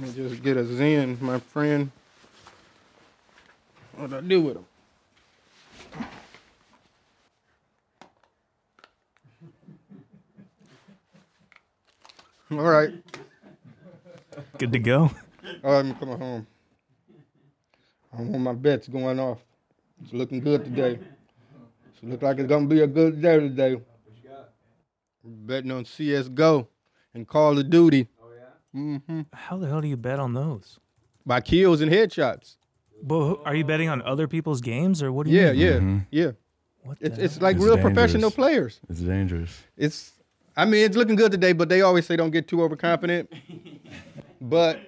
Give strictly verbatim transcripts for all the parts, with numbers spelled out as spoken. Let me just get a Zen, my friend. What'd I do with him? All right. Good to go. All right, I'm coming home. I want my bets going off. It's looking good today. It looks like it's going to be a good day today. What you got? Betting on C S G O and Call of Duty. Oh, yeah? Mm-hmm. How the hell do you bet on those? By kills and headshots. Well, are you betting on other people's games, or what do you yeah, mean? Yeah, mm-hmm. yeah, yeah. What the it's, it's like it's real dangerous. Professional players. It's dangerous. It's. I mean, it's looking good today, but they always say don't get too overconfident. But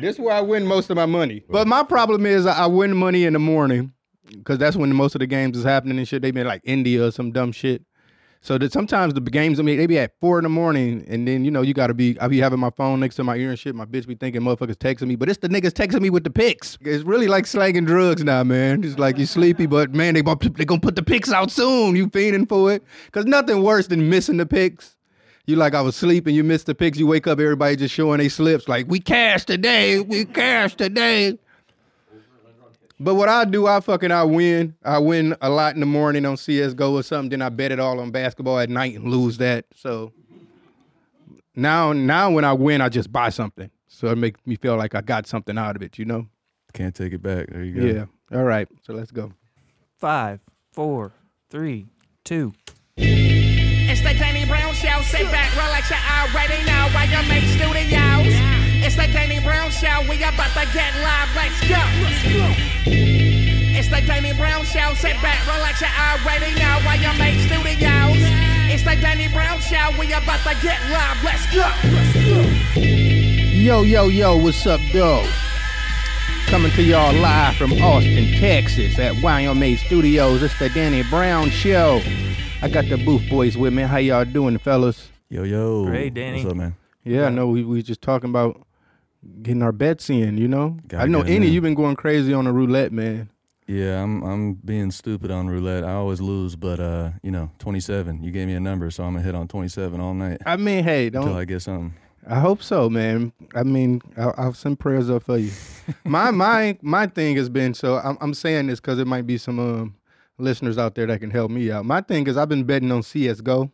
this is where I win most of my money. But my problem is I win money in the morning because that's when most of the games is happening and shit. They've been like India or some dumb shit. So that sometimes the games, I mean, they be at four in the morning, and then, you know, you got to be, I be having my phone next to my ear and shit. My bitch be thinking motherfuckers texting me, but it's the niggas texting me with the pics. It's really like slanging drugs now, man. It's like you sleepy, but man, they, they going to put the pics out soon. You fiending for it. Because nothing worse than missing the pics. You like, I was sleeping, you missed the pics, you wake up, everybody just showing they slips, like, we cash today, we cash today. But what I do, I fucking, I win. I win a lot in the morning on C S G O or something, then I bet it all on basketball at night and lose that. So now, now when I win, I just buy something. So it makes me feel like I got something out of it, you know? Can't take it back. There you go. Yeah. All right. So let's go. Five, four, three, two. It's the Danny Brown Show. Sit back, relax, you already know. Wyoming Studios. It's the Danny Brown Show. We about to get live. Let's go. Let's go. It's the Danny Brown Show. Sit back, relax, you already know. Wyoming Studios. It's the Danny Brown Show. We about to get live. Let's go. Let's go. Yo, yo, yo. What's up, dog? Coming to y'all live from Austin, Texas, at Wyoming Studios. It's the Danny Brown Show. I got the Booth Boys with me. How y'all doing, fellas? Yo, yo. Great, Danny. What's up, man? Yeah, I know we we just talking about getting our bets in, you know? Gotta I know, Any, you've been going crazy on the roulette, man. Yeah, I'm I'm being stupid on roulette. I always lose, but, uh, you know, twenty-seven. You gave me a number, so I'm going to hit on twenty-seven all night. I mean, hey, don't. Until I get something. I hope so, man. I mean, I'll, I'll send prayers up for you. my my my thing has been, so I'm, I'm saying this because it might be some... um. listeners out there that can help me out. My thing is I've been betting on C S G O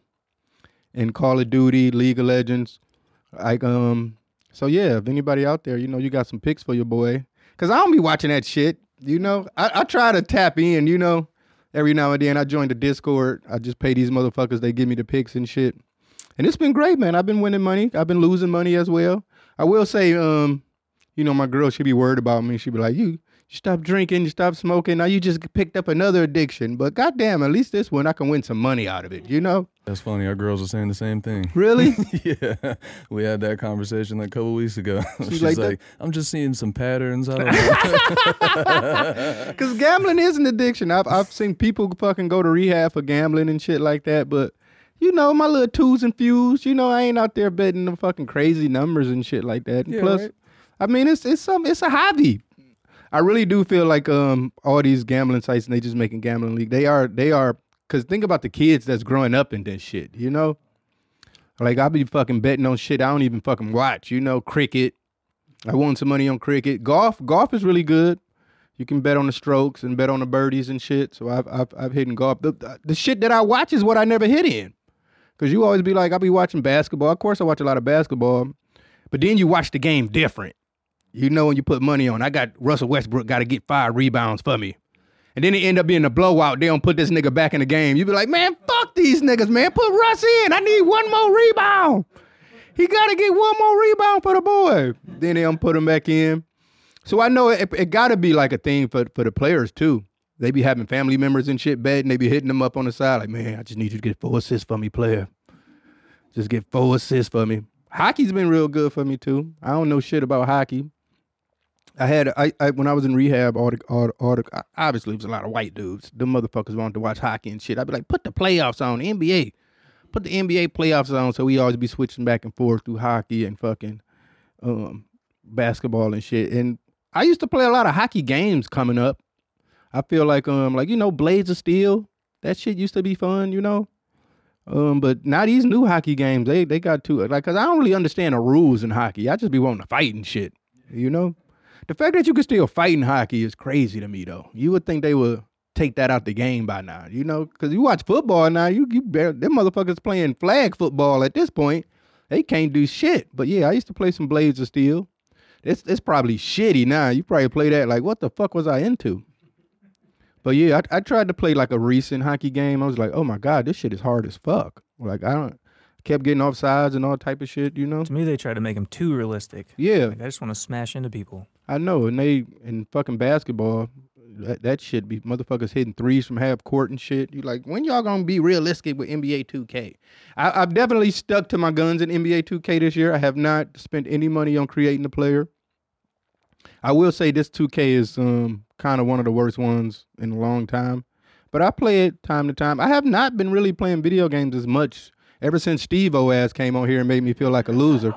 and Call of Duty, League of Legends. Like, um, so yeah, if anybody out there, you know, you got some picks for your boy. Cause I don't be watching that shit, you know. I, I try to tap in, you know, every now and then. I joined the Discord. I just pay these motherfuckers. They give me the picks and shit. And it's been great, man. I've been winning money. I've been losing money as well. I will say, um, you know, my girl, she be worried about me. She be like, you, You stop drinking, you stop smoking, now you just picked up another addiction. But goddamn, at least this one, I can win some money out of it, you know? That's funny. Our girls are saying the same thing. Really? Yeah. We had that conversation like a couple weeks ago. She's, She's like, like I'm just seeing some patterns. I don't know. Because gambling is an addiction. I've, I've seen people fucking go to rehab for gambling and shit like that. But, you know, my little twos and fews, you know, I ain't out there betting them fucking crazy numbers and shit like that. And yeah, plus, right? I mean, it's it's some, it's a hobby. I really do feel like um, all these gambling sites and they just making gambling league. They are, they are, because think about the kids that's growing up in this shit, you know? Like, I be fucking betting on shit I don't even fucking watch, you know? Cricket. I won some money on cricket. Golf, golf is really good. You can bet on the strokes and bet on the birdies and shit. So I've I've, I've hit in golf. The, the shit that I watch is what I never hit in. Because you always be like, I be watching basketball. Of course, I watch a lot of basketball. But then you watch the game different. You know, when you put money on, I got Russell Westbrook got to get five rebounds for me. And then it end up being a blowout. They don't put this nigga back in the game. You be like, man, fuck these niggas, man. Put Russ in. I need one more rebound. He got to get one more rebound for the boy. Then they don't put him back in. So I know it, it got to be like a thing for, for the players, too. They be having family members and shit bad, and they be hitting them up on the side. Like, man, I just need you to get four assists for me, player. Just get four assists for me. Hockey's been real good for me, too. I don't know shit about hockey. I had, I, I when I was in rehab, all the, all, the, all the, obviously it was a lot of white dudes. Them motherfuckers wanted to watch hockey and shit. I'd be like, put the playoffs on, N B A. Put the N B A playoffs on, so we always be switching back and forth through hockey and fucking um, basketball and shit. And I used to play a lot of hockey games coming up. I feel like, um, like you know, Blades of Steel, that shit used to be fun, you know? Um, but now these new hockey games, they, they got too, like, because I don't really understand the rules in hockey. I just be wanting to fight and shit. you know? The fact that you can still fight in hockey is crazy to me, though. You would think they would take that out the game by now, you know? Because you watch football now, you, you barely, them motherfuckers playing flag football at this point. They can't do shit. But yeah, I used to play some Blades of Steel. It's, it's probably shitty now. You probably play that like, what the fuck was I into? But yeah, I, I tried to play like a recent hockey game. I was like, oh my God, this shit is hard as fuck. Like, I don't... kept getting offsides and all type of shit, you know? To me, they try to make them too realistic. Yeah. Like, I just want to smash into people. I know, and they, in fucking basketball, that, that shit be motherfuckers hitting threes from half court and shit. You like, when y'all gonna be realistic with N B A two K? I, I've definitely stuck to my guns in N B A two K this year. I have not spent any money on creating a player. I will say this two K is um kind of one of the worst ones in a long time, but I play it time to time. I have not been really playing video games as much ever since Steve Oaz came on here and made me feel like a loser.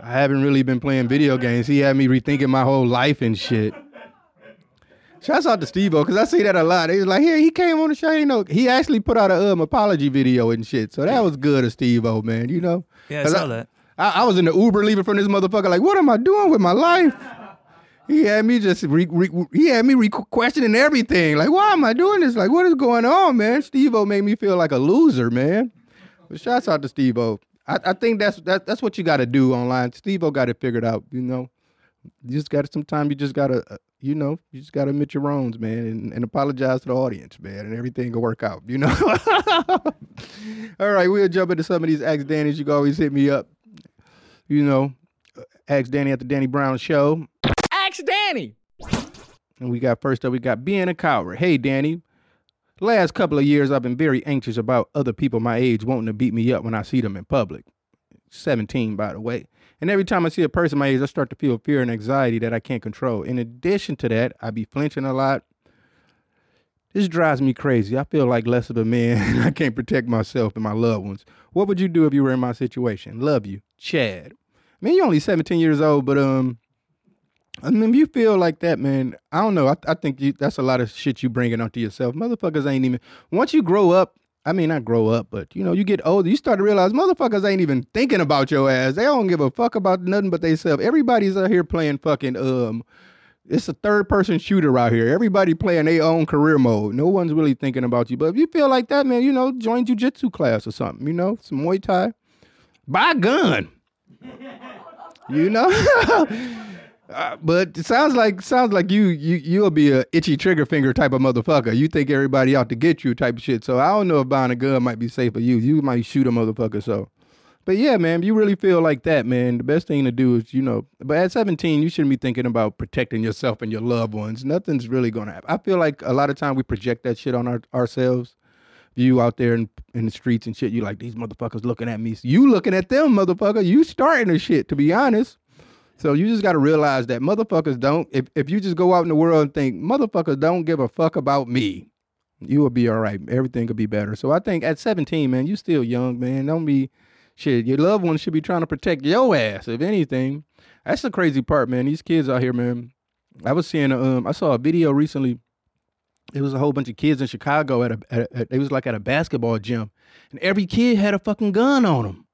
I haven't really been playing video games. He had me rethinking my whole life and shit. Shouts out to Steve-O, because I see that a lot. He's like, here, he came on the show. You know, he actually put out a um, apology video and shit. So that was good of Steve-O, man, you know? Yeah, I saw I, that. I, I was in the Uber leaving from this motherfucker like, what am I doing with my life? He had me just, re, re, he had me re- questioning everything. Like, why am I doing this? Like, what is going on, man? Steve-O made me feel like a loser, man. But shouts out to Steve-O. I, I think that's that, that's what you got to do online. Steve-O got it figured out, you know. You just got to, sometimes you just got to, uh, you know, you just got to admit your wrongs, man, and, and apologize to the audience, man, and everything will work out, you know. All right, we'll jump into some of these Ask Danny's. You can always hit me up, you know, Ask Danny at the Danny Brown Show. Ask Danny! And we got, first up, we got being a coward. Hey, Danny. Last couple of years, I've been very anxious about other people my age wanting to beat me up when I see them in public. seventeen, by the way. And every time I see a person my age, I start to feel fear and anxiety that I can't control. In addition to that, I be flinching a lot. This drives me crazy. I feel like less of a man. I can't protect myself and my loved ones. What would you do if you were in my situation? Love you, Chad. I mean, you're only seventeen years old, but um, I mean, if you feel like that, man, I don't know. I, I think you, that's a lot of shit you bringing onto yourself. Motherfuckers ain't even... Once you grow up, I mean, not grow up, but, you know, you get older, you start to realize motherfuckers ain't even thinking about your ass. They don't give a fuck about nothing but themselves. Everybody's out here playing fucking... um. It's a third-person shooter out here. Everybody playing their own career mode. No one's really thinking about you. But if you feel like that, man, you know, join jiu-jitsu class or something, you know, some Muay Thai. Buy a gun. You know? Uh, but it sounds like sounds like you you you'll be a itchy trigger finger type of motherfucker. You think everybody out to get you type of shit. So I don't know if buying a gun might be safe for you. You might shoot a motherfucker. So, but yeah, man, if you really feel like that, man, the best thing to do is, you know. But at seventeen, you shouldn't be thinking about protecting yourself and your loved ones. Nothing's really gonna happen. I feel like a lot of time we project that shit on our, ourselves. You out there in, in the streets and shit, you like these motherfuckers looking at me. You looking at them, motherfucker. You starting the shit. To be honest. So you just got to realize that motherfuckers don't, if, if you just go out in the world and think, motherfuckers don't give a fuck about me, you will be all right. Everything could be better. So I think at seventeen, man, you still young, man. Don't be, shit, your loved ones should be trying to protect your ass, if anything. That's the crazy part, man. These kids out here, man. I was seeing, a, um, I saw a video recently. It was a whole bunch of kids in Chicago at a, at a, it was like at a basketball gym. And every kid had a fucking gun on them.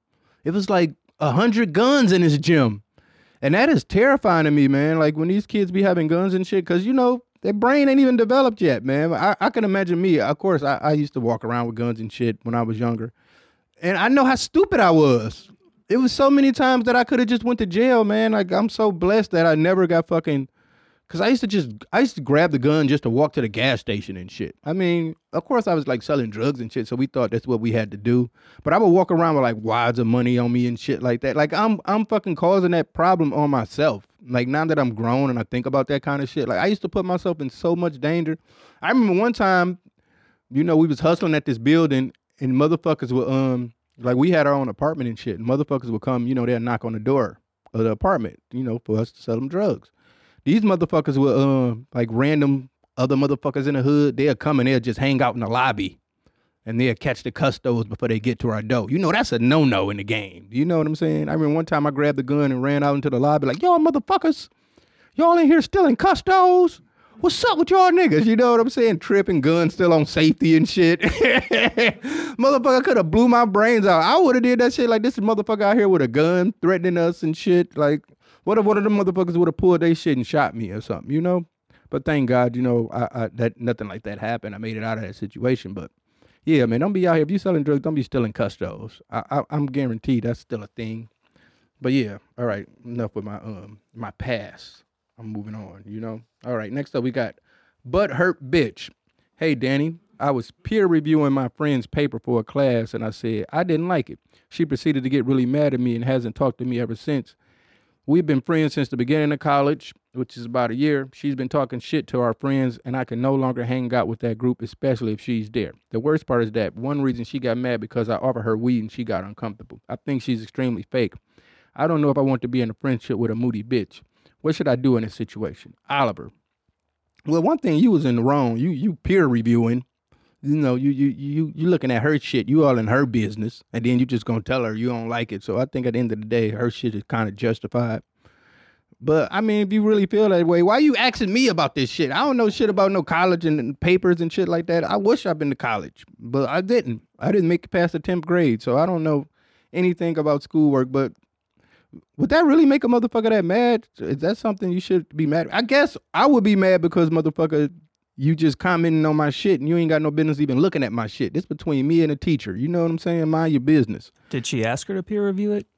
It was like a hundred guns in this gym. And that is terrifying to me, man. Like, when these kids be having guns and shit, because, you know, their brain ain't even developed yet, man. I, I can imagine me. Of course, I, I used to walk around with guns and shit when I was younger. And I know how stupid I was. It was so many times that I could have just went to jail, man. Like, I'm so blessed that I never got fucking... Because I used to just... I used to grab the gun just to walk to the gas station and shit. I mean, of course, I was, like, selling drugs and shit, so we thought that's what we had to do. But I would walk around with, like, wads of money on me and shit like that. Like, I'm I'm fucking causing that problem on myself. Like, now that I'm grown and I think about that kind of shit, like, I used to put myself in so much danger. I remember one time, you know, we was hustling at this building, and motherfuckers would, um, like, we had our own apartment and shit, and motherfuckers would come, you know, they'd knock on the door of the apartment, you know, for us to sell them drugs. These motherfuckers were, uh, like, random other motherfuckers in the hood. They'll come and they'll just hang out in the lobby. And they'll catch the custos before they get to our door. You know, that's a no-no in the game. You know what I'm saying? I remember one time I grabbed the gun and ran out into the lobby like, yo, motherfuckers, y'all in here stealing custos? what's up with y'all niggas? You know what I'm saying? Tripping, gun still on safety and shit. Motherfucker could have blew my brains out. I would have did that shit. Like, this motherfucker out here with a gun threatening us and shit. Like, what if one of them motherfuckers would have pulled their shit and shot me or something, you know? But thank God, you know, I, I, that nothing like that happened. I made it out of that situation. But yeah, man, don't be out here. If you selling drugs, don't be stealing custos. I, I, I'm guaranteed that's still a thing. But yeah, all right, enough with my um my past. I'm moving on, you know? All right, next up we got Butt Hurt Bitch. Hey, Danny, I was peer reviewing my friend's paper for a class, and I said I didn't like it. She proceeded to get really mad at me and hasn't talked to me ever since. We've been friends since the beginning of college, which is about a year. She's been talking shit to our friends, and I can no longer hang out with that group, especially if she's there. The worst part is that one reason she got mad because I offered her weed and she got uncomfortable. I think she's extremely fake. I don't know if I want to be in a friendship with a moody bitch. What should I do in this situation? Oliver. Well, one thing, you was in the wrong. You you peer reviewing. You know, you you you you looking at her shit. You all in her business, and then you just gonna tell her you don't like it. So I think at the end of the day, her shit is kind of justified. But I mean, if you really feel that way, why you asking me about this shit? I don't know shit about no college and, and papers and shit like that. I wish I'd been to college, but I didn't. I didn't make it past the tenth grade, so I don't know anything about schoolwork. But would that really make a motherfucker that mad? Is that something you should be mad at? I guess I would be mad because, motherfucker, you just commenting on my shit and you ain't got no business even looking at my shit. This between me and a teacher. You know what I'm saying? Mind your business. Did she ask her to peer review it?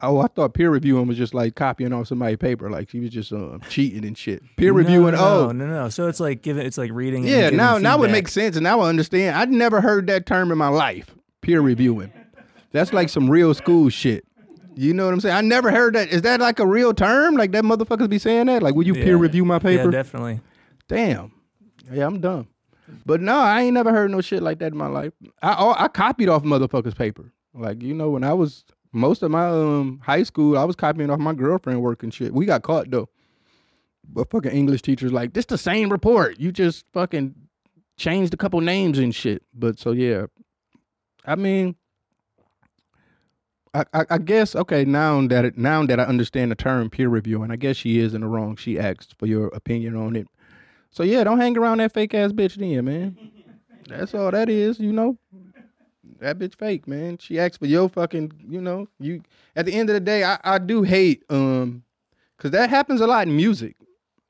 Oh, I thought peer reviewing was just like copying off somebody's paper. Like she was just uh, cheating and shit. Peer no, reviewing. No, oh, no, no. So it's like giving. It's like reading. Yeah. And now, now it makes sense, and now I understand. I'd never heard that term in my life. Peer reviewing. That's like some real school shit. You know what I'm saying? I never heard that. Is that like a real term? Like that motherfuckers be saying that? Like, will you yeah. peer review my paper? Yeah, definitely. Damn. Yeah, I'm dumb. But no, I ain't never heard no shit like that in my life. I I copied off motherfuckers' paper. Like, you know, when I was, most of my um high school, I was copying off my girlfriend work and shit. We got caught, though. But fucking English teachers like, this the same report. You just fucking changed a couple names and shit. But so, yeah. I mean... I, I guess, okay, now that it, now that I understand the term peer review, and I guess she is in the wrong. She asked for your opinion on it. So, yeah, don't hang around that fake-ass bitch then, man. That's all that is, you know. That bitch fake, man. She asked for your fucking, you know. You at the end of the day, I, I do hate, um, because that happens a lot in music,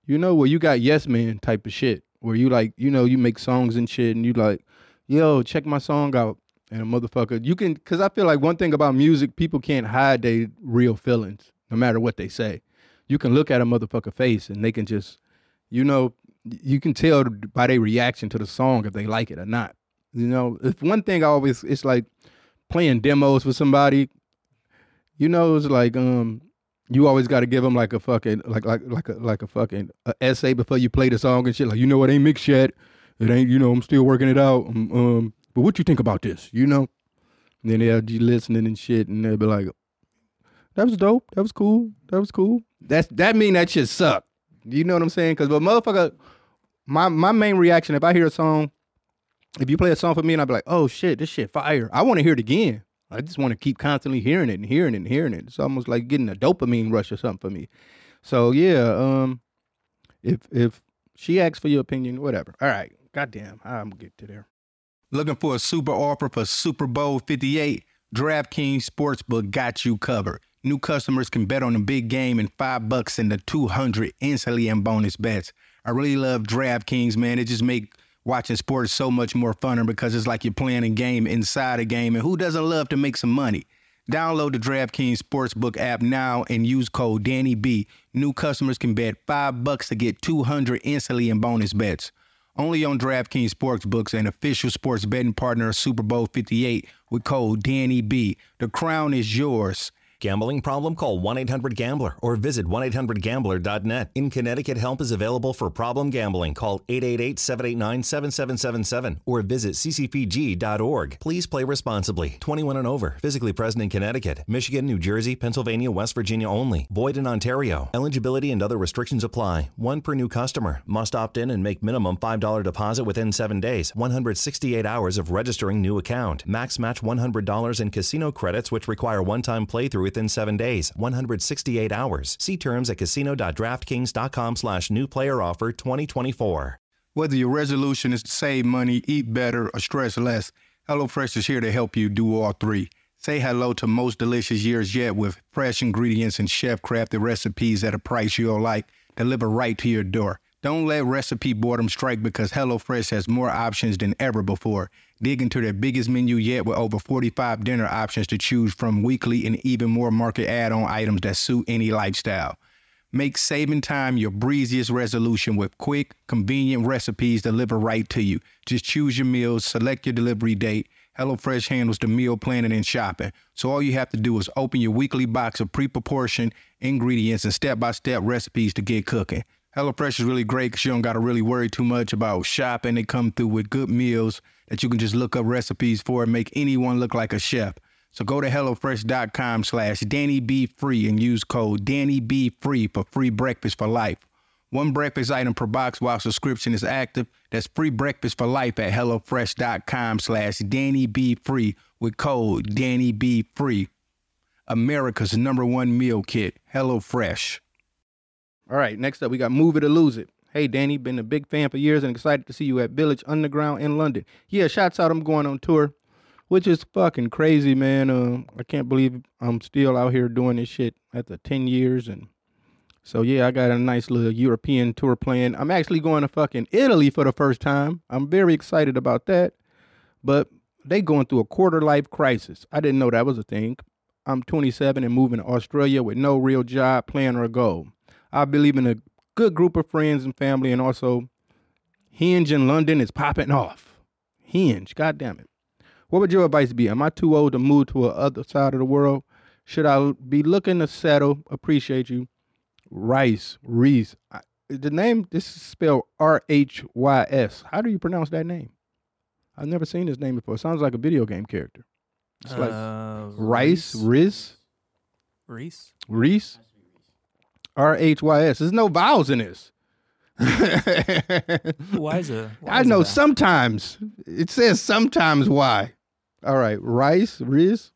you know, where you got yes man type of shit, where you like, you know, you make songs and shit, and you like, yo, check my song out. And a motherfucker, you can, because I feel like one thing about music, people can't hide their real feelings, no matter what they say. You can look at a motherfucker face and they can just, you know, you can tell by their reaction to the song if they like it or not. You know, if one thing I always, it's like playing demos for somebody, you know, it's like, um, you always got to give them like a fucking, like, like, like a, like a fucking a essay before you play the song and shit. Like, you know, it ain't mixed yet. It ain't, you know, I'm still working it out. I'm, um, but what you think about this, you know? And then they'll be listening and shit, and they'll be like, that was dope, that was cool, that was cool. That's, that mean that shit sucked. You know what I'm saying? Because, but motherfucker, my, my main reaction, if I hear a song, if you play a song for me, and I'll be like, oh shit, this shit fire. I want to hear it again. I just want to keep constantly hearing it and hearing it and hearing it. It's almost like getting a dopamine rush or something for me. So, yeah, um, if if she asks for your opinion, whatever. All right, goddamn, I'm going to get to there. Looking for a super offer for Super Bowl fifty-eight? DraftKings Sportsbook got you covered. New customers can bet on the big game and five bucks in the two hundred instantly in bonus bets. I really love DraftKings, man. It just makes watching sports so much more funner because it's like you're playing a game inside a game, and who doesn't love to make some money? Download the DraftKings Sportsbook app now and use code DANNYB. New customers can bet five bucks to get two hundred instantly in bonus bets. Only on DraftKings Sportsbooks, an official sports betting partner of Super Bowl fifty-eight with code DANNYB. The crown is yours. Gambling problem? Call one eight hundred gambler or visit one eight hundred gambler dot net. In Connecticut, help is available for problem gambling. Call eight eight eight, seven eight nine, seven seven seven seven or visit c c p g dot org. Please play responsibly. twenty-one and over. Physically present in Connecticut, Michigan, New Jersey, Pennsylvania, West Virginia only. Void in Ontario. Eligibility and other restrictions apply. One per new customer. Must opt in and make minimum five dollars deposit within seven days. one hundred sixty-eight hours of registering new account. Max match one hundred dollars in casino credits, which require one-time playthrough within seven days, one hundred sixty-eight hours. See terms at casino dot draftkings dot com slash new player offer twenty twenty-four. Whether your resolution is to save money, eat better, or stress less, HelloFresh is here to help you do all three. Say hello to most delicious years yet with fresh ingredients and chef-crafted recipes at a price you'll like, delivered right to your door. Don't let recipe boredom strike, because HelloFresh has more options than ever before. Dig into their biggest menu yet with over forty-five dinner options to choose from weekly, and even more market add-on items that suit any lifestyle. Make saving time your breeziest resolution with quick, convenient recipes delivered right to you. Just choose your meals, select your delivery date. HelloFresh handles the meal planning and shopping, so all you have to do is open your weekly box of pre-proportioned ingredients and step-by-step recipes to get cooking. HelloFresh is really great because you don't got to really worry too much about shopping. They come through with good meals that you can just look up recipes for and make anyone look like a chef. So go to HelloFresh dot com slash Danny B Free and use code Danny B Free for free breakfast for life. One breakfast item per box while subscription is active. That's free breakfast for life at HelloFresh dot com slash Danny B Free with code Danny B Free. America's number one meal kit, HelloFresh. All right, next up, we got Move It or Lose It. Hey, Danny, been a big fan for years and excited to see you at Village Underground in London. Yeah, shouts out, I'm going on tour, which is fucking crazy, man. Uh, I can't believe I'm still out here doing this shit after ten years, and so, yeah, I got a nice little European tour planned. I'm actually going to fucking Italy for the first time. I'm very excited about that. But they going through a quarter-life crisis. I didn't know that was a thing. I'm twenty-seven and moving to Australia with no real job, plan, or goal. I believe in a good group of friends and family, and also Hinge in London is popping off. Hinge, God damn it. What would your advice be? Am I too old to move to a other side of the world? Should I be looking to settle? Appreciate you. Rice, Reese. I, the name, this is spelled R H Y S. How do you pronounce that name? I've never seen this name before. It sounds like a video game character. It's uh, like Rice, Riz. Reese? Reese? R H Y S. There's no vowels in this. Why is it? Why I is know it sometimes. It says sometimes why. All right. Rice, Riz.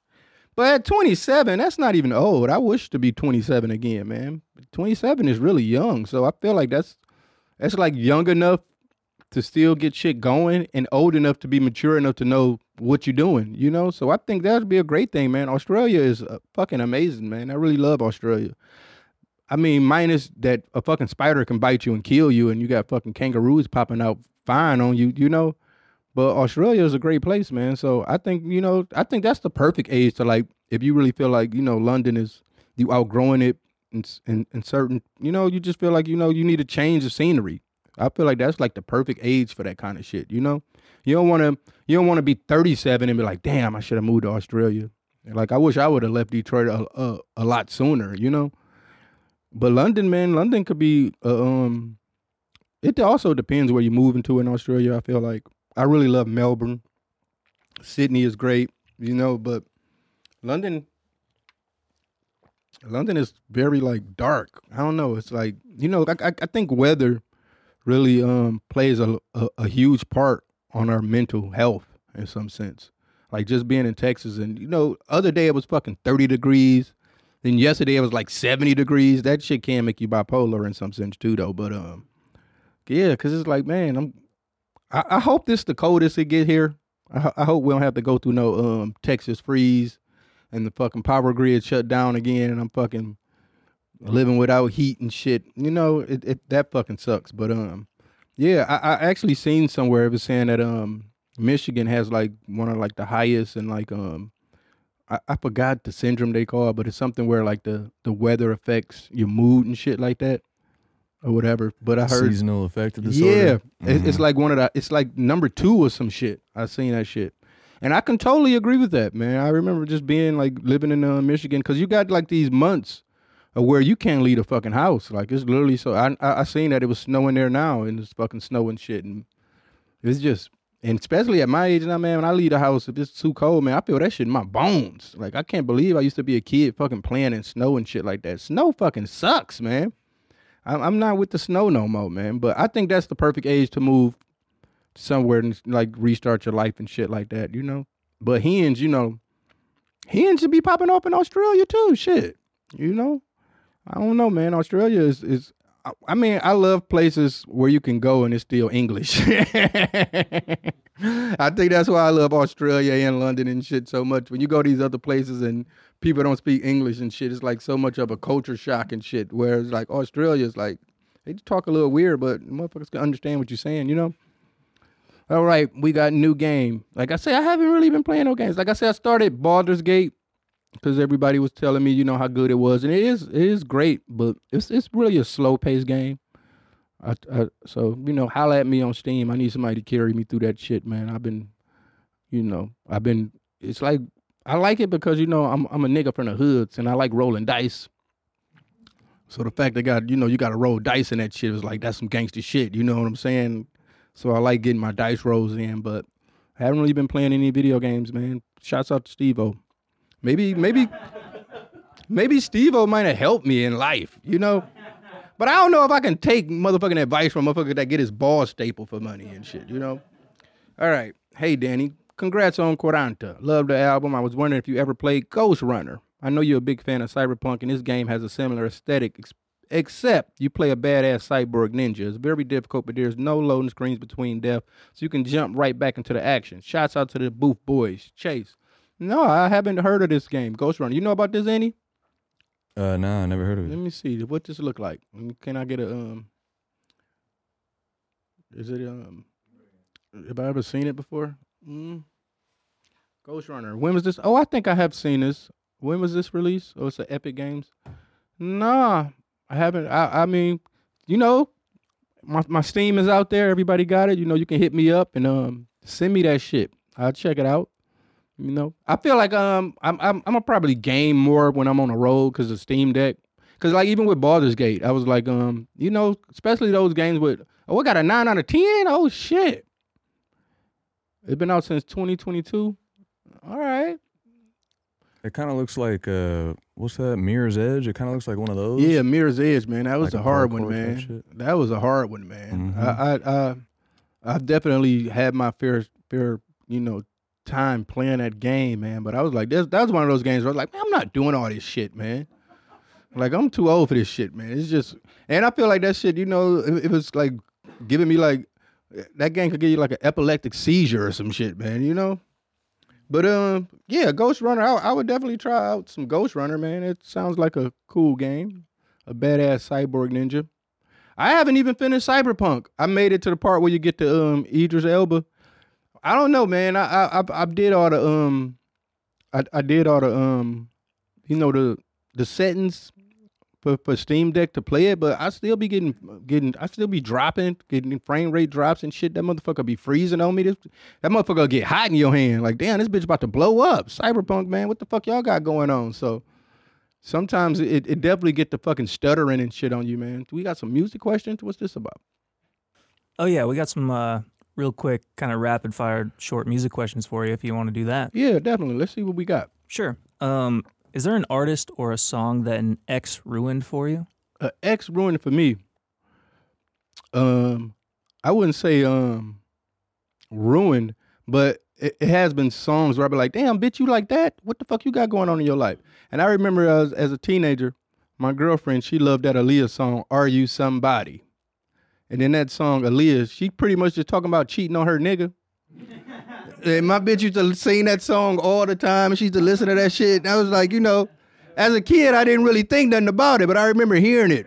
But at twenty-seven, that's not even old. I wish to be twenty-seven again, man. twenty-seven is really young, so I feel like that's that's like young enough to still get shit going and old enough to be mature enough to know what you're doing, you know? So I think that would be a great thing, man. Australia is uh, fucking amazing, man. I really love Australia. I mean, minus that a fucking spider can bite you and kill you and you got fucking kangaroos popping out fine on you, you know? But Australia is a great place, man. So I think, you know, I think that's the perfect age to, like, if you really feel like, you know, London is, you outgrowing it and, and, and certain, you know, you just feel like, you know, you need a change of scenery. I feel like that's like the perfect age for that kind of shit, you know? You don't want to, you don't want to be thirty-seven and be like, damn, I should have moved to Australia. Like, I wish I would have left Detroit a, a, a lot sooner, you know? But London, man, London could be, uh, um, it also depends where you're moving to in Australia, I feel like. I really love Melbourne. Sydney is great, you know, but London, London is very, like, dark. I don't know. It's like, you know, I, I think weather really um, plays a, a, a huge part on our mental health in some sense. Like, just being in Texas and, you know, other day it was fucking thirty degrees. Then yesterday it was like seventy degrees. That shit can make you bipolar in some sense too, though. But, um, yeah, because it's like, man, I'm, I, I hope this is the coldest it get here. I, I hope we don't have to go through no um, Texas freeze and the fucking power grid shut down again and I'm fucking living without heat and shit. You know, it, it, that fucking sucks. But, um, yeah, I, I actually seen somewhere it was saying that um, Michigan has, like, one of, like, the highest and, like, um, I, I forgot the syndrome they call it, but it's something where, like, the, the weather affects your mood and shit like that. Or whatever, but I heard seasonal affective disorder. Yeah, mm-hmm. It's like one of the. It's like number two or some shit. I seen that shit, and I can totally agree with that, man. I remember just being like living in uh, Michigan because you got like these months of where you can't leave the fucking house. Like it's literally so. I, I I seen that it was snowing there now, and it's fucking snowing shit, and it's just and especially at my age now, man. When I leave the house, if it's too cold, man, I feel that shit in my bones. Like I can't believe I used to be a kid fucking playing in snow and shit like that. Snow fucking sucks, man. I'm not with the snow no more, man. But I think that's the perfect age to move somewhere and, like, restart your life and shit like that, you know? But Hinge, you know, Hinge should be popping up in Australia too. Shit, you know, I don't know, man. Australia is is. I, I mean, I love places where you can go and it's still English. I think that's why I love Australia and London and shit so much. When you go to these other places and people don't speak English and shit, it's like so much of a culture shock and shit. Whereas like Australia is like they just talk a little weird, but motherfuckers can understand what you're saying, you know. All right, we got a new game. Like I said, I haven't really been playing no games. Like I said, I started Baldur's Gate because everybody was telling me, you know, how good it was. And it is it is great, but it's it's really a slow-paced game. I, I, so, you know, holla at me on Steam. I need somebody to carry me through that shit, man. I've been, you know, I've been, it's like, I like it because, you know, I'm I'm a nigga from the hoods and I like rolling dice. So the fact that, got you know, you got to roll dice in that shit is like, that's some gangster shit. You know what I'm saying? So I like getting my dice rolls in, but I haven't really been playing any video games, man. Shouts out to Steve-O. Maybe, maybe, maybe Steve-O might have helped me in life, you know? But I don't know if I can take motherfucking advice from a motherfucker that get his balls stapled for money and shit, you know? All right. Hey, Danny. Congrats on Quaranta. Love the album. I was wondering if you ever played Ghost Runner. I know you're a big fan of Cyberpunk, and this game has a similar aesthetic experience. Except you play a badass cyborg ninja. It's very difficult, but there's no loading screens between death, so you can jump right back into the action. Shouts out to the Booth Boys. Chase. No, I haven't heard of this game, Ghost Runner. You know about this, Annie? Uh, nah, I never heard of it. Let me see. What does it look like? Can I get a, um... Is it, um... Have I ever seen it before? Mm. Ghost Runner. When was this? Oh, I think I have seen this. When was this released? Oh, it's an Epic Games. Nah. I haven't, I, I mean, you know, my my Steam is out there. Everybody got it. You know, you can hit me up and um send me that shit. I'll check it out. You know, I feel like um I'm I'm, I'm gonna probably game more when I'm on the road because of Steam Deck. Because like even with Baldur's Gate, I was like, um, you know, especially those games with, oh, I got a nine out of ten. Oh, shit. It's been out since twenty twenty-two. All right. It kind of looks like, uh, what's that, Mirror's Edge? It kind of looks like one of those. Yeah, Mirror's Edge, man. That was like a hard one, man. That was a hard one, man. Mm-hmm. I, I, I, I definitely had my fair, fair, you know, time playing that game, man. But I was like, that was one of those games where I was like, man, I'm not doing all this shit, man. Like, I'm too old for this shit, man. It's just, and I feel like that shit, you know, it, it was like giving me like, that game could give you like an epileptic seizure or some shit, man, you know? But, um, yeah, Ghost Runner, I, I would definitely try out some Ghost Runner, man. It sounds like a cool game, a badass cyborg ninja. I haven't even finished Cyberpunk. I made it to the part where you get to um, Idris Elba. I don't know, man. I I I did all the, um, I, I did all the, um, you know, the the settings for, for Steam Deck to play it, but I still be getting, getting, I still be dropping, getting frame rate drops and shit. That motherfucker be freezing on me. This, that motherfucker get hot in your hand. Like, damn, this bitch about to blow up. Cyberpunk, man, what the fuck y'all got going on? So sometimes it, it definitely get the fucking stuttering and shit on you, man. We got some music questions? What's this about? Oh, yeah, we got some uh, real quick kind of rapid-fire short music questions for you if you want to do that. Yeah, definitely. Let's see what we got. Sure. Um... Is there an artist or a song that an ex ruined for you? An ex ruined for me. Um, I wouldn't say um ruined, but it, it has been songs where I'd be like, damn, bitch, you like that? What the fuck you got going on in your life? And I remember as, as a teenager, my girlfriend, she loved that Aaliyah song, Are You Somebody? And in that song, Aaliyah, she pretty much just talking about cheating on her nigga. And my bitch used to sing that song all the time, and she used to listen to that shit. And I was like, you know, as a kid, I didn't really think nothing about it, but I remember hearing it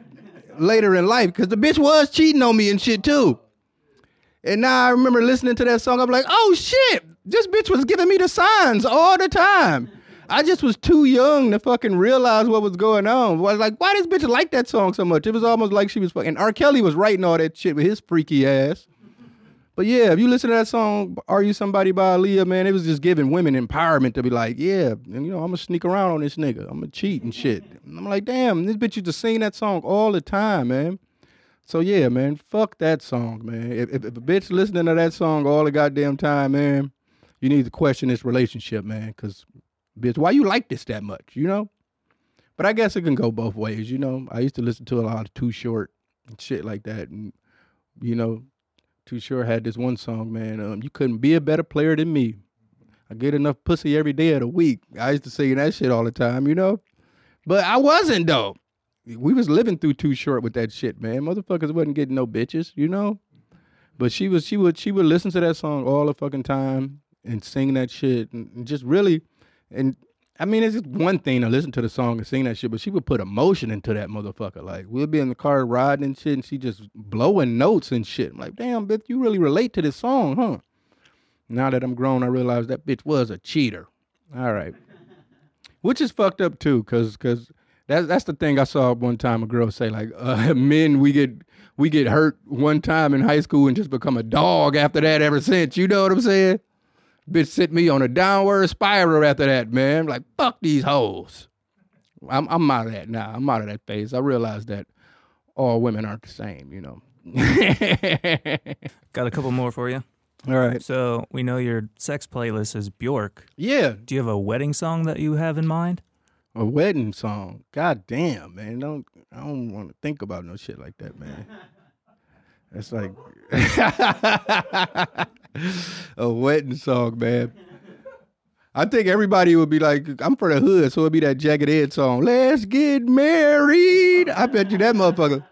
later in life because the bitch was cheating on me and shit too. And now I remember listening to that song. I'm like, oh shit, this bitch was giving me the signs all the time. I just was too young to fucking realize what was going on. I was like, why this bitch like that song so much? It was almost like she was fucking. And R. Kelly was writing all that shit with his freaky ass. But yeah, if you listen to that song, Are You Somebody by Aaliyah, man, it was just giving women empowerment to be like, yeah, you know, I'm going to sneak around on this nigga. I'm going to cheat and shit. And I'm like, damn, this bitch used to sing that song all the time, man. So yeah, man, fuck that song, man. If, if, if a bitch listening to that song all the goddamn time, man, you need to question this relationship, man, because, bitch, why you like this that much, you know? But I guess it can go both ways, you know? I used to listen to a lot of Too Short and shit like that, and, you know, Too Short had this one song, man. Um, you couldn't be a better player than me. I get enough pussy every day of the week. I used to say that shit all the time, you know? But I wasn't, though. We was living through Too Short with that shit, man. Motherfuckers wasn't getting no bitches, you know? But she was, she would, she would listen to that song all the fucking time and sing that shit and just really, and I mean, it's just one thing to listen to the song and sing that shit, but she would put emotion into that motherfucker. Like, we'll be in the car riding and shit, and she just blowing notes and shit. I'm like, damn, bitch, you really relate to this song, huh? Now that I'm grown, I realize that bitch was a cheater. All right. Which is fucked up, too, because because that's, that's the thing I saw one time a girl say, like, uh, men, we get we get hurt one time in high school and just become a dog after that ever since. You know what I'm saying? Bitch sent me on a downward spiral after that, man. Like, fuck these hoes. I'm I'm out of that now. I'm out of that phase. I realize that all women aren't the same, you know. Got a couple more for you. All right. So we know your sex playlist is Bjork. Yeah. Do you have a wedding song that you have in mind? A wedding song? God damn, man. Don't I don't want to think about no shit like that, man. That's like a wedding song, man. I think everybody would be like, I'm from the hood, so it'd be that Jagged Edge song. Let's get married. I bet you that motherfucker.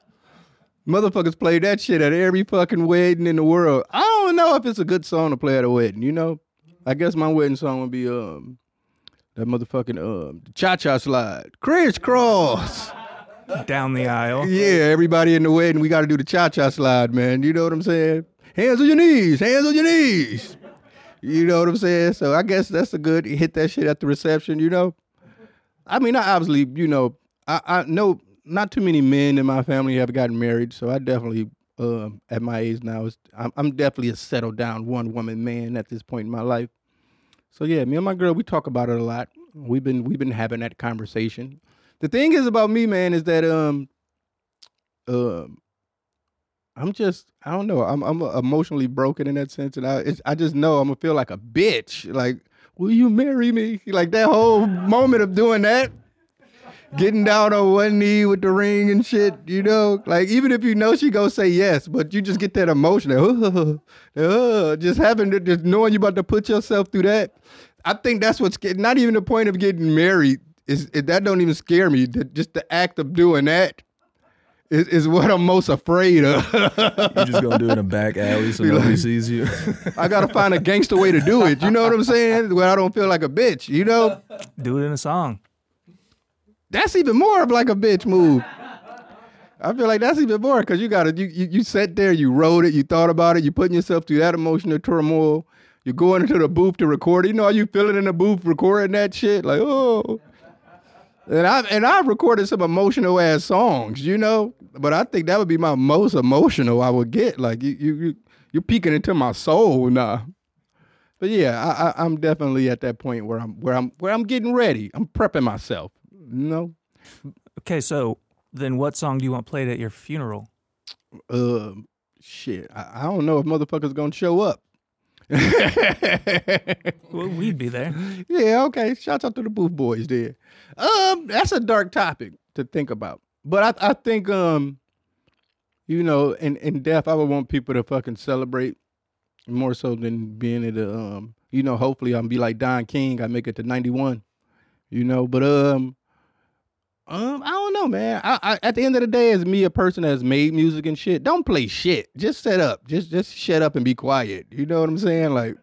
Motherfuckers play that shit at every fucking wedding in the world. I don't know if it's a good song to play at a wedding, you know? I guess my wedding song would be um that motherfucking um cha-cha slide. Crisscross. Down the aisle. Yeah, everybody in the wedding, we got to do the cha-cha slide, man. You know what I'm saying? Hands on your knees, hands on your knees. You know what I'm saying? So I guess that's a good hit that shit at the reception, you know? I mean, I obviously, you know, I, I know not too many men in my family have gotten married, so I definitely, uh, at my age now, is, I'm, I'm definitely a settled down one woman man at this point in my life. So yeah, me and my girl, we talk about it a lot. We've been we've been having that conversation. The thing is about me, man, is that um, um, I'm just I don't know. I'm I'm emotionally broken in that sense, and I it's, I just know I'm gonna feel like a bitch. Like, will you marry me? Like that whole moment of doing that, getting down on one knee with the ring and shit. You know, like even if you know she gonna say yes, but you just get that emotion. That, uh, uh, just having to just knowing you about to put yourself through that. I think that's what's not even the point of getting married. Is, it, that don't even scare me. The, just the act of doing that is, is what I'm most afraid of. You're just going to do it in a back alley so nobody like, sees you. I got to find a gangster way to do it. You know what I'm saying? Where I don't feel like a bitch, you know? Do it in a song. That's even more of like a bitch move. I feel like that's even more because you got to, you, you, you sat there, you wrote it, you thought about it, you putting yourself through that emotional turmoil. You're going into the booth to record it. You know, are you feeling in the booth recording that shit? Like, oh... And I and I recorded some emotional ass songs, you know. But I think that would be my most emotional I would get. Like you, you, you you're peeking into my soul now. But yeah, I, I, I'm definitely at that point where I'm where I'm where I'm getting ready. I'm prepping myself, you know. Okay, so then what song do you want played at your funeral? Uh, shit, I, I don't know if motherfuckers gonna show up. Well, we'd be there. Yeah, okay. Shout out to the Booth Boys there. Um, that's a dark topic to think about. But I, I think, um, you know, in, in death, I would want people to fucking celebrate more so than being at a, um, you know, hopefully I'm be like Don King. I make it to ninety-one, you know. But um, um, I don't know, man. I, I at the end of the day, as me, a person that's made music and shit, don't play shit. Just set up. Just just shut up and be quiet. You know what I'm saying? Like,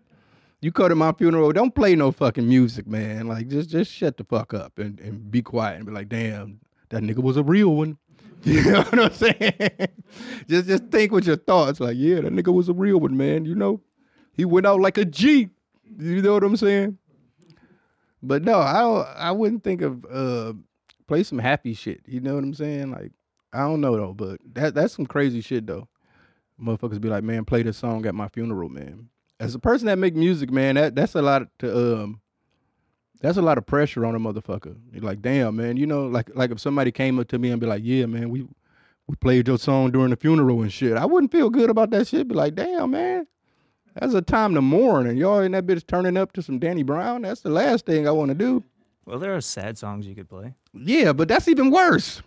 you go to my funeral, don't play no fucking music, man. Like, just just shut the fuck up and, and be quiet and be like, damn, that nigga was a real one. You know what I'm saying? just just think with your thoughts. Like, yeah, that nigga was a real one, man. You know, he went out like a G. You know what I'm saying? But no, I don't, I wouldn't think of... Uh, Play some happy shit, you know what I'm saying? Like, I don't know though, but that that's some crazy shit though. Motherfuckers be like, man, play this song at my funeral, man. As a person that make music, man, that that's a lot to um, that's a lot of pressure on a motherfucker. You're like, damn, man, you know, like like if somebody came up to me and be like, yeah, man, we we played your song during the funeral and shit, I wouldn't feel good about that shit. Be like, damn, man, that's a time to mourn, and y'all in that bitch turning up to some Danny Brown. That's the last thing I want to do. Well, there are sad songs you could play. Yeah, but that's even worse,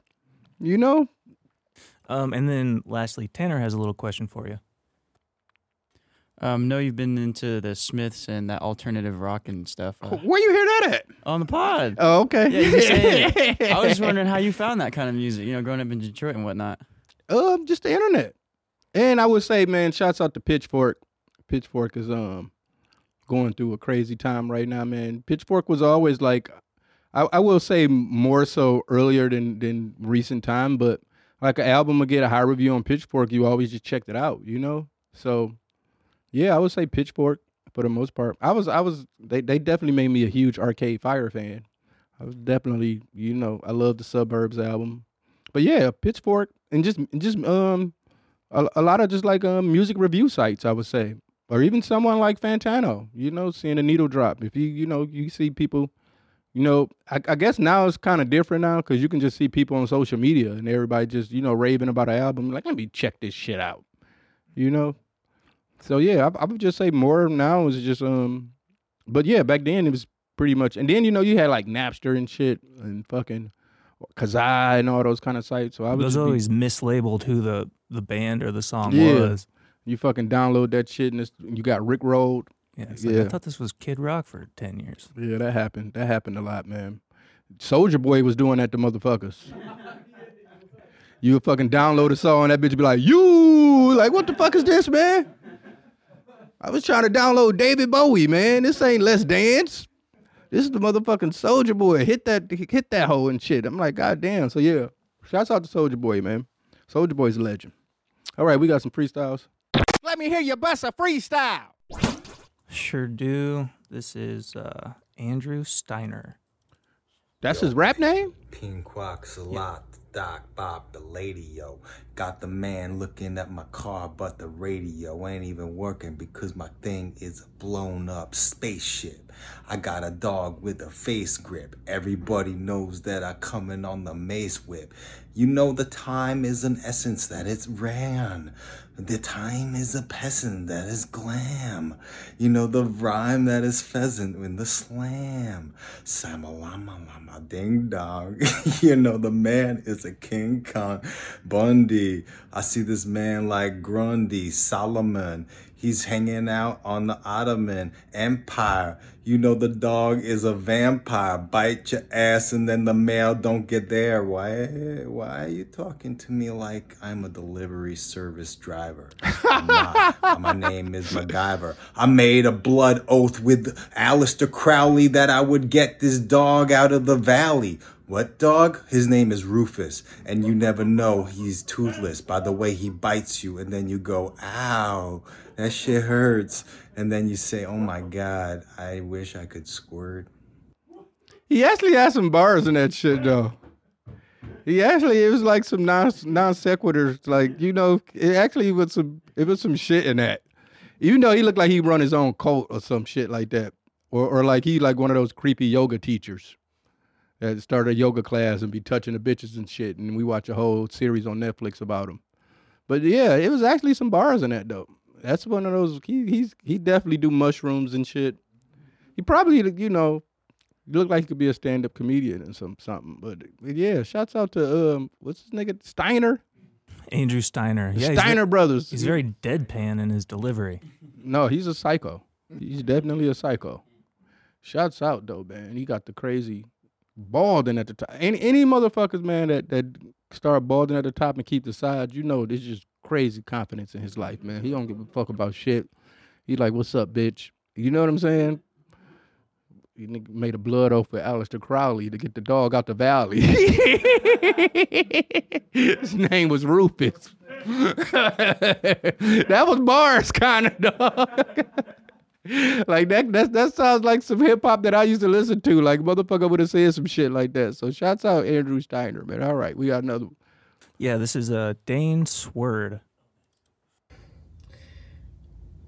you know? Um, and then lastly, Tanner has a little question for you. Um, no, you've been into the Smiths and that alternative rock and stuff. Uh, Where you hear that at? On the pod. Oh, okay. Yeah, you were saying it. I was just wondering how you found that kind of music, you know, growing up in Detroit and whatnot. Um, just the internet. And I would say, man, shouts out to Pitchfork. Pitchfork is um going through a crazy time right now, man. Pitchfork was always like, I, I will say more so earlier than, than recent time, but like an album would get a high review on Pitchfork, you always just checked it out, you know? So... yeah, I would say Pitchfork for the most part. I was, I was, they, they definitely made me a huge Arcade Fire fan. I was definitely, you know, I love the Suburbs album, but yeah, Pitchfork and just, just um, a, a lot of just like um music review sites, I would say, or even someone like Fantano, you know, seeing a needle drop. If you, you know, you see people, you know, I, I guess now it's kind of different now because you can just see people on social media and everybody just, you know, raving about an album. Like, let me check this shit out, you know. So, yeah, I, I would just say more now is just, um, but yeah, back then it was pretty much, and then, you know, you had like Napster and shit and fucking Kazaa and all those kind of sites. So I was always be, mislabeled who the, the band or the song yeah. was. You fucking download that shit and it's, you got Rickrolled. Yeah, it's like, yeah. I thought this was Kid Rock for ten years. Yeah, that happened. That happened a lot, man. Soulja Boy was doing that to motherfuckers. You would fucking download a song and that bitch would be like, you, like, what the fuck is this, man? I was trying to download David Bowie, man. This ain't Let's Dance. This is the motherfucking Soulja Boy. Hit that hit that hoe and shit. I'm like, God damn. So, yeah. Shouts out to Soulja Boy, man. Soulja Boy's a legend. All right, we got some freestyles. Let me hear you bust a freestyle. Sure do. This is uh, Andrew Steiner. That's yo, his rap name? Ping Quacks a lot. Doc, Bob, the lady, yo. Got the man looking at my car, but the radio ain't even working because my thing is a blown up spaceship. I got a dog with a face grip. Everybody knows that I come in on the mace whip. You know the time is an essence that it's ran. The time is a peasant that is glam. You know the rhyme that is pheasant in the slam. Samalama ding dong. You know the man is a King Kong. Bundy. I see this man like Grundy. Solomon. He's hanging out on the Ottoman Empire. You know the dog is a vampire. Bite your ass and then the mail don't get there. Why Why are you talking to me like I'm a delivery service driver? I'm not. My name is MacGyver. I made a blood oath with Aleister Crowley that I would get this dog out of the valley. What dog? His name is Rufus, and you never know he's toothless by the way he bites you, and then you go, ow, that shit hurts. And then you say, oh my God, I wish I could squirt. He actually had some bars in that shit, though. He actually, it was like some non, non sequiturs, like, you know, it actually was some, it was some shit in that. Even though he looked like he run his own cult or some shit like that, or, or like he like one of those creepy yoga teachers. That started a yoga class and be touching the bitches and shit, and we watch a whole series on Netflix about him. But yeah, it was actually some bars in that though. That's one of those. He he's he definitely do mushrooms and shit. He probably, you know, looked like he could be a stand up comedian and some something. But, but yeah, shouts out to um what's his nigga Steiner, Andrew Steiner, yeah, Steiner he's, brothers. He's very deadpan in his delivery. No, he's a psycho. He's definitely a psycho. Shouts out though, man. He got the crazy. Balding at the top. Any any motherfuckers, man, that, that start balding at the top and keep the sides, you know, there's just crazy confidence in his life, man. He don't give a fuck about shit. He like, what's up, bitch? You know what I'm saying? He made a blood oath with Aleister Crowley to get the dog out the valley. His name was Rufus. That was bars, kind of, dog. Like that, that that sounds like some hip hop that I used to listen to. Like motherfucker would have said some shit like that. So shouts out Andrew Steiner, man. All right, we got another one. Yeah, this is uh, Dane Swerd.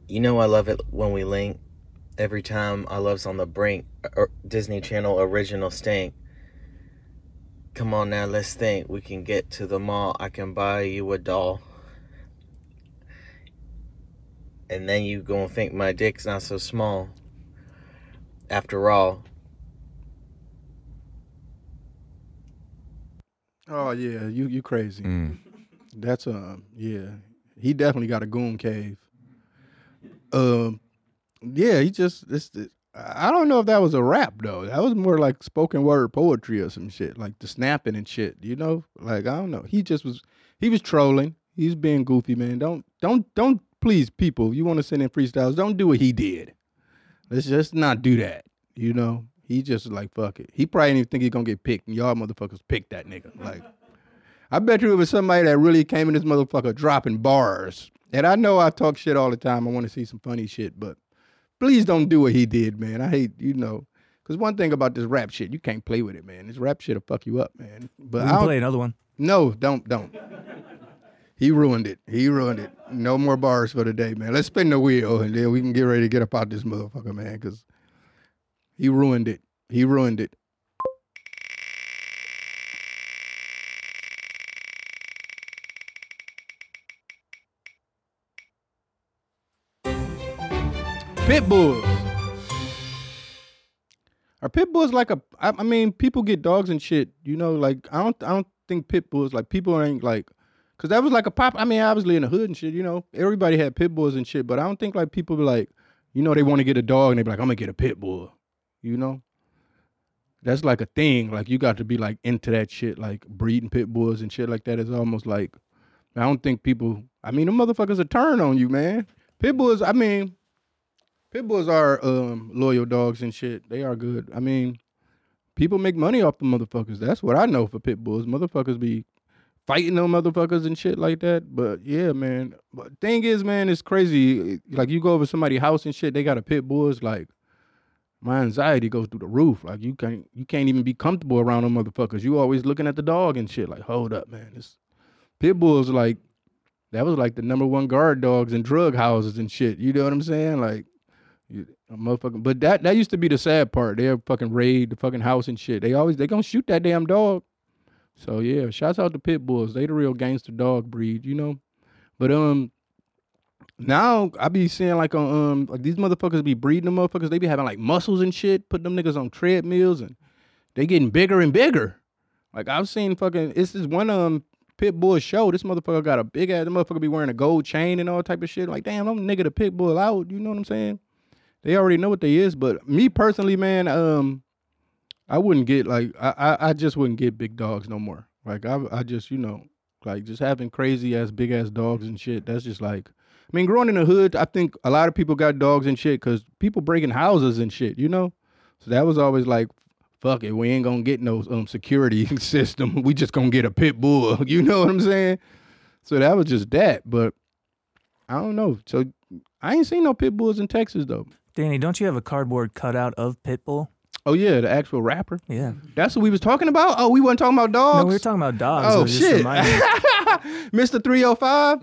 You know I love it when we link. Every time I love's on the brink. Or Disney Channel original stink. Come on now, let's think. We can get to the mall. I can buy you a doll. And then you gonna think my dick's not so small. After all. Oh yeah, you you crazy. Mm. That's um yeah. He definitely got a goon cave. Um, yeah, he just, it's, it, I don't know if that was a rap though. That was more like spoken word poetry or some shit, like the snapping and shit, you know? Like, I don't know. He just was, he was trolling. He's being goofy, man. Don't, don't, don't, please, people, you want to send in freestyles, don't do what he did. Let's just not do that, you know? He just like, fuck it. He probably didn't even think he's going to get picked, and y'all motherfuckers picked that nigga. Like, I bet you it was somebody that really came in this motherfucker dropping bars. And I know I talk shit all the time. I want to see some funny shit, but please don't do what he did, man. I hate, you know, because one thing about this rap shit, you can't play with it, man. This rap shit'll fuck you up, man. But we can I don't, play another one. No, don't, don't. He ruined it. He ruined it. No more bars for the day, man. Let's spin the wheel, and then we can get ready to get up out this motherfucker, man, because he ruined it. He ruined it. Pitbulls. Are pitbulls like a, I, I mean, people get dogs and shit, you know, like, I don't, I don't think pitbulls, like, people ain't, like, because that was like a pop. I mean, obviously in the hood and shit, you know, everybody had pit bulls and shit. But I don't think like people be like, you know, they want to get a dog and they be like, I'm going to get a pit bull. You know, that's like a thing. Like you got to be like into that shit, like breeding pit bulls and shit like that. It's almost like, I don't think people, I mean, them motherfuckers are turn on you, man. Pit bulls, I mean, pit bulls are um, loyal dogs and shit. They are good. I mean, people make money off the motherfuckers. That's what I know for pit bulls. Motherfuckers be fighting them motherfuckers and shit like that. But yeah, man. But thing is, man, it's crazy. Like you go over somebody's house and shit, they got a pit bull. It's like my anxiety goes through the roof. Like you can't you can't even be comfortable around them motherfuckers. You always looking at the dog and shit. Like, hold up, man. This pit bulls like that was like the number one guard dogs in drug houses and shit. You know what I'm saying? Like you, a motherfucking, but that that used to be the sad part. They'll fucking raid the fucking house and shit. They always they gonna shoot that damn dog. So yeah, shouts out to pit bulls. They the real gangster dog breed, you know. But um, now I be seeing like um, like these motherfuckers be breeding them motherfuckers. They be having like muscles and shit. Putting them niggas on treadmills and they getting bigger and bigger. Like I've seen fucking. It's this one um pit bull show. This motherfucker got a big ass. The motherfucker be wearing a gold chain and all type of shit. Like damn, I'm nigga the pit bull out. You know what I'm saying? They already know what they is. But me personally, man, um. I wouldn't get like I, I, I just wouldn't get big dogs no more. Like I I just, you know, like just having crazy ass big ass dogs and shit. That's just like, I mean, growing in the hood, I think a lot of people got dogs and shit because people breaking houses and shit, you know. So that was always like, fuck it, we ain't gonna get no um security system. We just gonna get a pit bull. You know what I'm saying? So that was just that. But I don't know. So I ain't seen no pit bulls in Texas though. Danny, don't you have a cardboard cutout of Pitbull? Oh, yeah, the actual rapper? Yeah. That's what we was talking about? Oh, we wasn't talking about dogs? No, we were talking about dogs. Oh, shit. Mister three oh five.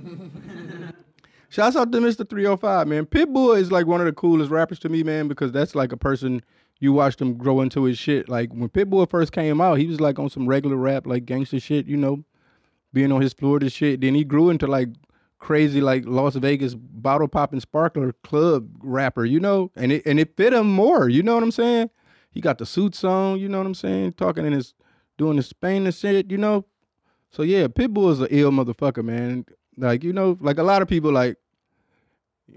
Shouts out to Mister three oh five, man. Pitbull is like one of the coolest rappers to me, man, because that's like a person you watched him grow into his shit. Like when Pitbull first came out, he was like on some regular rap, like gangster shit, you know, being on his Florida shit. Then he grew into like crazy, like Las Vegas bottle popping sparkler club rapper, you know, and it, and it fit him more. You know what I'm saying? He got the suits on, you know what I'm saying? Talking in his, doing his Spain and shit, you know? So yeah, Pitbull is an ill motherfucker, man. Like, you know, like a lot of people like,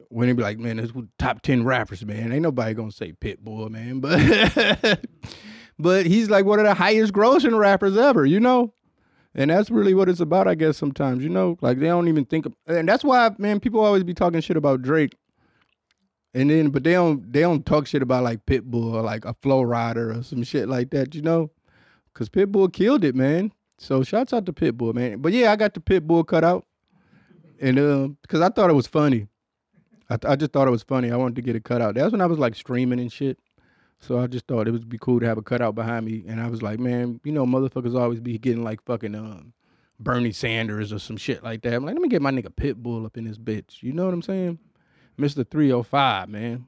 when they be like, man, this top ten rappers, man. Ain't nobody gonna say Pitbull, man. But but he's like one of the highest grossing rappers ever, you know? And that's really what it's about, I guess, sometimes, you know? Like they don't even think, of, and that's why, man, people always be talking shit about Drake. And then, but they don't they don't talk shit about like Pitbull or like a Flow Rider or some shit like that, you know, because Pitbull killed it, man. So shouts out to Pitbull, man. But yeah, I got the Pitbull cut out, and um, because I thought it was funny, I th- I just thought it was funny. I wanted to get it cut out. That's when I was like streaming and shit. So I just thought it would be cool to have a cutout behind me. And I was like, man, you know, motherfuckers always be getting like fucking um Bernie Sanders or some shit like that. I'm like, let me get my nigga Pitbull up in this bitch. You know what I'm saying? Mister three oh five, man.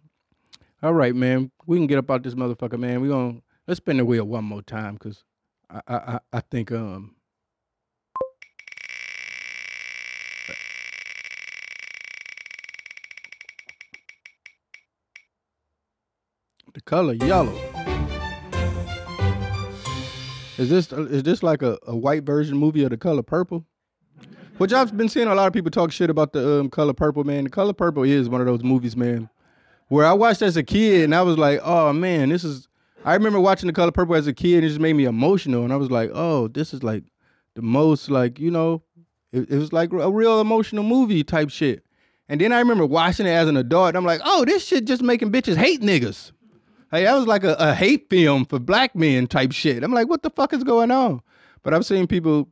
All right, man. We can get up out this motherfucker, man. We gonna let's spin the wheel one more time, cause I I I think um. The color yellow. Is this is this like a, a white version movie of The Color Purple? Which I've been seeing a lot of people talk shit about the um, Color Purple, man. The Color Purple is one of those movies, man, where I watched as a kid and I was like, oh, man, this is... I remember watching The Color Purple as a kid and it just made me emotional. And I was like, oh, this is like the most, like, you know, it, it was like a real emotional movie type shit. And then I remember watching it as an adult. And I'm like, oh, this shit just making bitches hate niggas. Hey, that was like a, a hate film for black men type shit. I'm like, what the fuck is going on? But I've seen people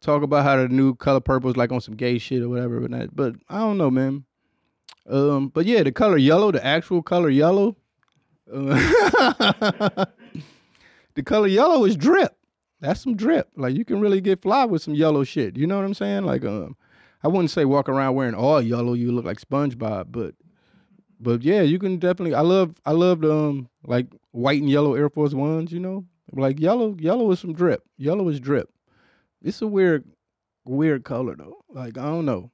talk about how the new Color Purple is like on some gay shit or whatever. But, not, but I don't know, man. Um, but yeah, the color yellow, the actual color yellow. Uh, the color yellow is drip. That's some drip. Like, you can really get fly with some yellow shit. You know what I'm saying? Like, um, I wouldn't say walk around wearing all yellow. You look like SpongeBob, but, but yeah, you can definitely. I love, I love um, like white and yellow Air Force Ones. You know, like yellow, yellow is some drip. Yellow is drip. It's a weird, weird color though. Like, I don't know.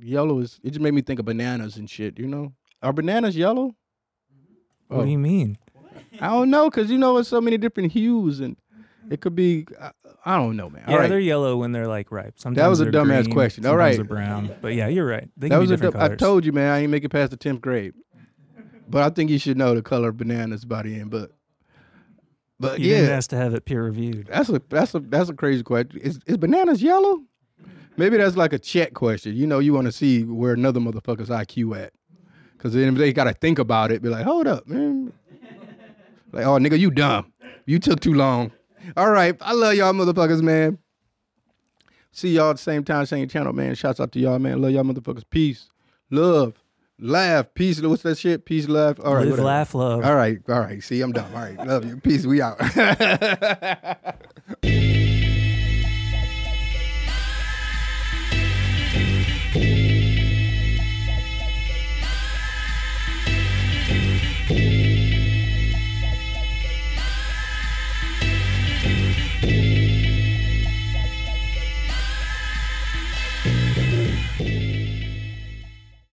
Yellow is. It just made me think of bananas and shit. You know, are bananas yellow? What oh. do you mean? I don't know, because you know it's so many different hues, and it could be, I, I don't know, man. Yeah, right. They're yellow when they're like ripe. Sometimes that was a dumbass question. All right. They're brown. But yeah, you're right. They that can was be different a du- colors. I told you, man, I ain't make it past the tenth grade. But I think you should know the color of bananas by the end. But, but you yeah. You didn't ask to have it peer reviewed. That's a that's a, that's a crazy question. Is, is bananas yellow? Maybe that's like a check question. You know, you want to see where another motherfucker's I Q at. Because then they got to think about it. Be like, hold up, man. Like, oh, nigga, you dumb. You took too long. All right. I love y'all motherfuckers, man. See y'all at the same time, same channel, man. Shouts out to y'all, man. Love y'all motherfuckers. Peace. Love. Laugh. Peace. What's that shit? Peace, laugh. All right. Live, laugh, love. All right. All right. See, I'm dumb. All right. Love you. Peace. We out.